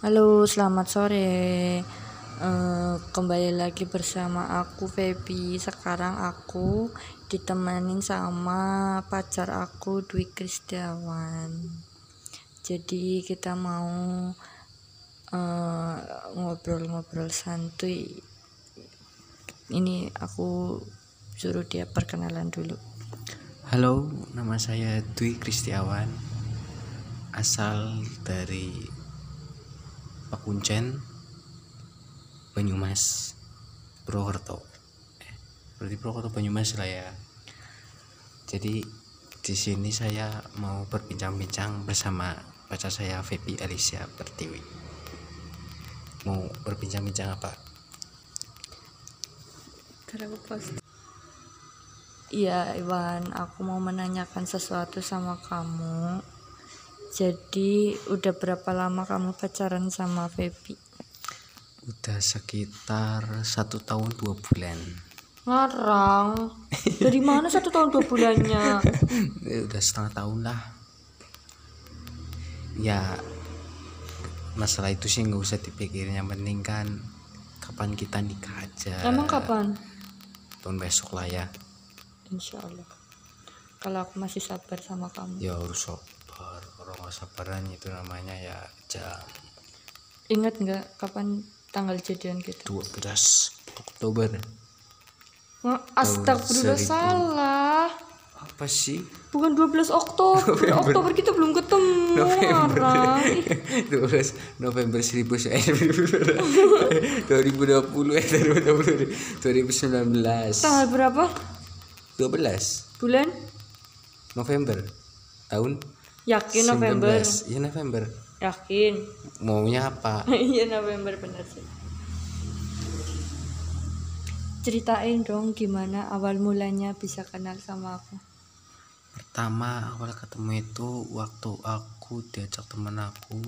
Halo, selamat sore. Kembali lagi bersama aku Febi. Sekarang aku ditemanin sama pacar aku, Dwi Kristiawan. Jadi kita mau ngobrol-ngobrol santuy. Ini aku suruh dia perkenalan dulu. Halo, nama saya Dwi Kristiawan, asal dari Pak Kuncen, Banyumas, Brokerto. Berarti Brokerto Banyumas lah ya. Jadi di sini saya mau berbincang-bincang bersama pacar saya, Febi Alicia Pertiwi. Mau berbincang-bincang apa? Iya Iwan, aku mau menanyakan sesuatu sama kamu. Jadi udah berapa lama kamu pacaran sama Febi? Udah sekitar 1 tahun 2 bulan. Ngarang. Dari mana 1 tahun 2 bulannya? Udah setengah tahun lah. Ya masalah itu sih nggak usah dipikirin, yang penting kan kapan kita nikah aja. Emang kapan? Tahun besok lah ya. Insya Allah. Kalau aku masih sabar sama kamu. Ya harus sabar. Kalau sabaran itu namanya ya jam. Ingat nggak kapan tanggal jadian kita? 12 Oktober. Astagfirullah, salah. Apa sih? Bukan 12 Oktober. Oktober kita belum ketemu. November. 12 November 2019. Tanggal berapa? 12. Bulan? November. Tahun? Yakin 19. November. Iya November. Yakin. Maunya apa? Iya November, benar sih. Ceritain dong gimana awal mulanya bisa kenal sama aku. Pertama awal ketemu itu waktu aku diajak teman aku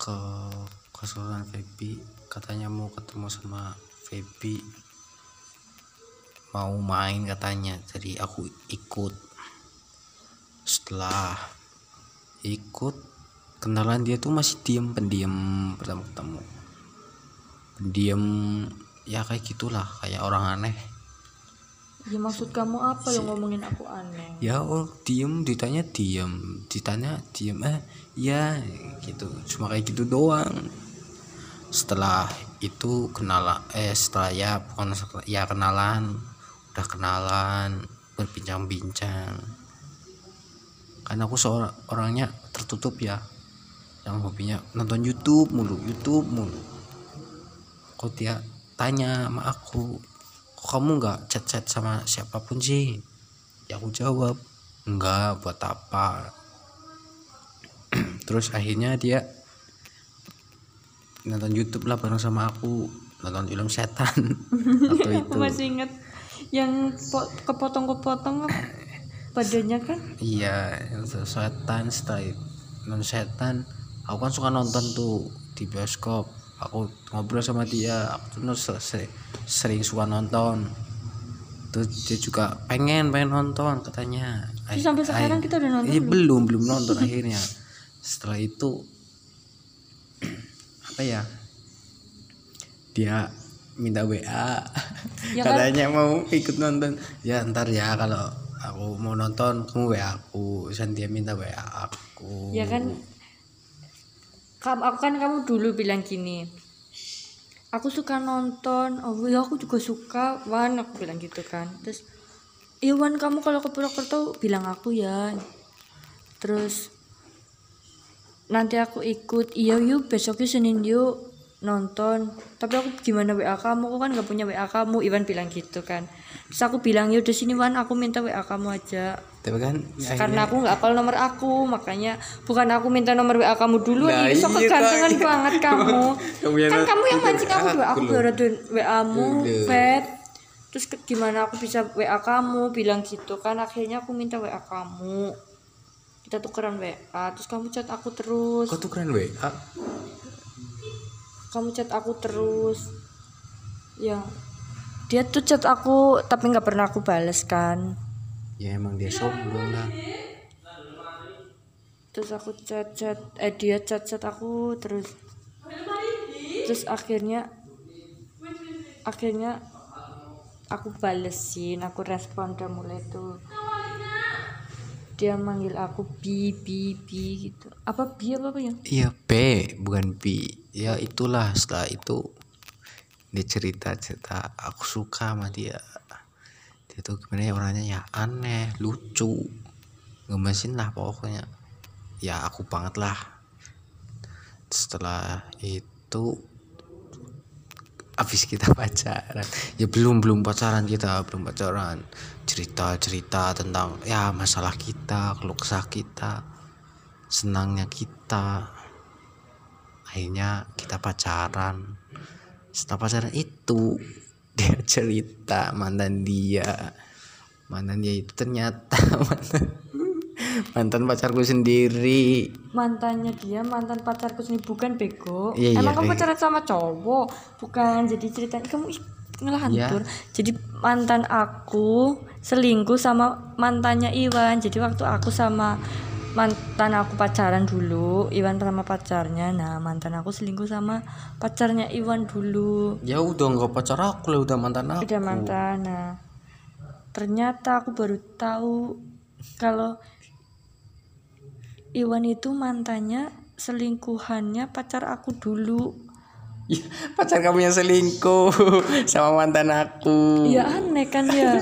ke kesuruhan Febi, katanya mau ketemu sama Febi, mau main katanya. Jadi aku ikut. Setelah ikut kenalan, dia tuh masih pendiam pertama ketemu, pendiam ya kayak gitulah, kayak orang aneh. Ya maksud kamu apa yang ngomongin aku aneh? Ya diem, ditanya diem, ya gitu, cuma kayak gitu doang. Setelah itu kenalan, kenalan, udah kenalan, berbincang-bincang. Karena aku orangnya tertutup ya, yang hobinya nonton YouTube mulu. Kok dia tanya sama aku, kok kamu nggak chat sama siapapun sih? Ya aku jawab, enggak, buat apa. Terus akhirnya dia nonton YouTube lah bareng sama aku, nonton film setan atau itu. Aku masih inget yang kepotong badannya kan? Iya, setan. Setelah nonton setan, aku kan suka nonton tuh di bioskop. Aku ngobrol sama dia, aku tuh sering suka nonton. Terus dia juga pengen nonton katanya. Terus sampai sekarang kita udah nonton? Iya belum nonton akhirnya. Setelah itu apa ya, dia minta WA ya, katanya kan? Mau ikut nonton ya, ntar ya kalau aku mau nonton kamu WA aku. Terus dia minta WA aku ya kan. Kamu dulu bilang gini, aku suka nonton. Oh ya aku juga suka, Wan, aku bilang gitu kan. Terus iya Wan, kamu kalau ke Purwokerto bilang aku ya, terus nanti aku ikut. Iya yuk, besoknya Senin yuk nonton. Tapi aku gimana WA kamu, aku kan gak punya WA kamu, Iwan bilang gitu kan. Terus aku bilang yaudah sini Wan, aku minta WA kamu aja. Tapi kan karena akhirnya aku gak hafal nomor aku, makanya bukan aku minta nomor WA kamu dulu. Nah, ini sok kegantengan banget kamu. Kan kamu yang mancing aku baru ada WA-mu, Feb. Terus gimana aku bisa WA kamu, bilang gitu kan. Akhirnya aku minta WA kamu, kita tukeran WA. Terus kamu chat aku terus. Kok tukeran WA? Kamu chat aku terus. Ya dia tuh chat aku tapi nggak pernah aku bales kan. Ya emang dia sombong lah. terus aku dia chat aku terus akhirnya aku balesin, aku respon udah mulai tuh. Dia manggil aku bi gitu. Apa bi apa ya? Iya B, bukan bi. Ya itulah, setelah itu dia cerita aku suka sama dia. Dia tuh gimana ya orangnya, ya aneh, lucu, gemesin lah pokoknya. Ya aku banget lah. Setelah itu habis kita pacaran, ya belum pacaran, cerita tentang ya masalah kita, keluh kesah kita, senangnya kita. Akhirnya kita pacaran. Setelah pacaran itu dia cerita mantan dia itu ternyata mantan pacarku sendiri. Mantannya dia mantan pacarku sendiri, bukan bego. Iya, emang iya, kamu pacaran sama cowok? Bukan, jadi ceritanya kamu ngelantur. Iya. Jadi mantan aku selingkuh sama mantannya Iwan. Jadi waktu aku sama mantan aku pacaran dulu, Iwan sama pacarnya. Nah, mantan aku selingkuh sama pacarnya Iwan dulu. Ya udah enggak pacar aku lah, udah mantan aku. Udah mantan. Nah, ternyata aku baru tahu kalau Iwan itu mantannya selingkuhannya pacar aku dulu. Ya, pacar kamu yang selingkuh sama mantan aku. Ya aneh kan ya.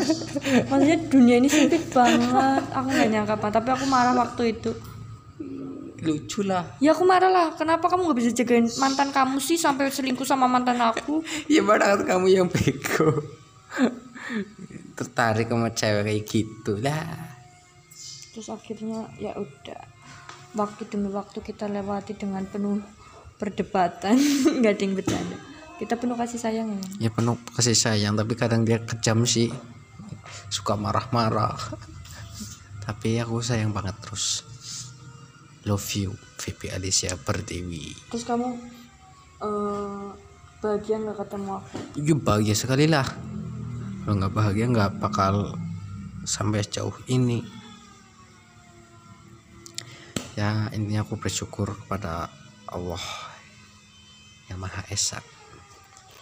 Maksudnya dunia ini sempit banget. Aku gak nyangka banget, tapi aku marah waktu itu. Lucu lah. Ya aku marah lah. Kenapa kamu gak bisa jagain mantan kamu sih sampai selingkuh sama mantan aku? Ya padahal kamu yang bego. Tertarik sama cewek kayak gitu lah. Terus akhirnya ya udah, waktu demi waktu kita lewati dengan penuh perdebatan, nggak ada yang bercanda. Kita penuh kasih sayang ya. Ya penuh kasih sayang, tapi kadang dia kejam sih, suka marah-marah. Tapi aku sayang banget terus. Love you, Febi Alicia Pertiwi. Terus kamu bahagia nggak ketemu aku? Iya bahagia sekali lah. Kalau nggak bahagia nggak bakal sampai jauh ini. Ya intinya aku bersyukur kepada Allah yang Maha Esa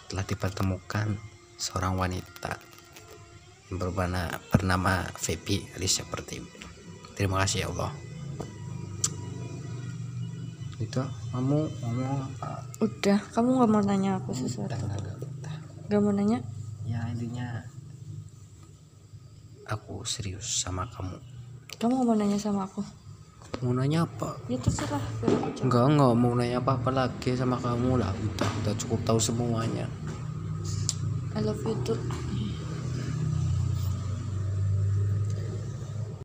telah dipertemukan seorang wanita yang bernama Febi Alicia Pertiwi. Terima kasih ya Allah. Itu kamu ngomong apa? Udah, kamu nggak mau nanya aku sesuatu? Nggak mau nanya? Ya intinya aku serius sama kamu. Kamu nggak mau nanya sama aku? Mau nanya apa? Ya terserah. Enggak mau nanya apa-apa lagi sama kamu lah. Udah cukup tahu semuanya. I love you too.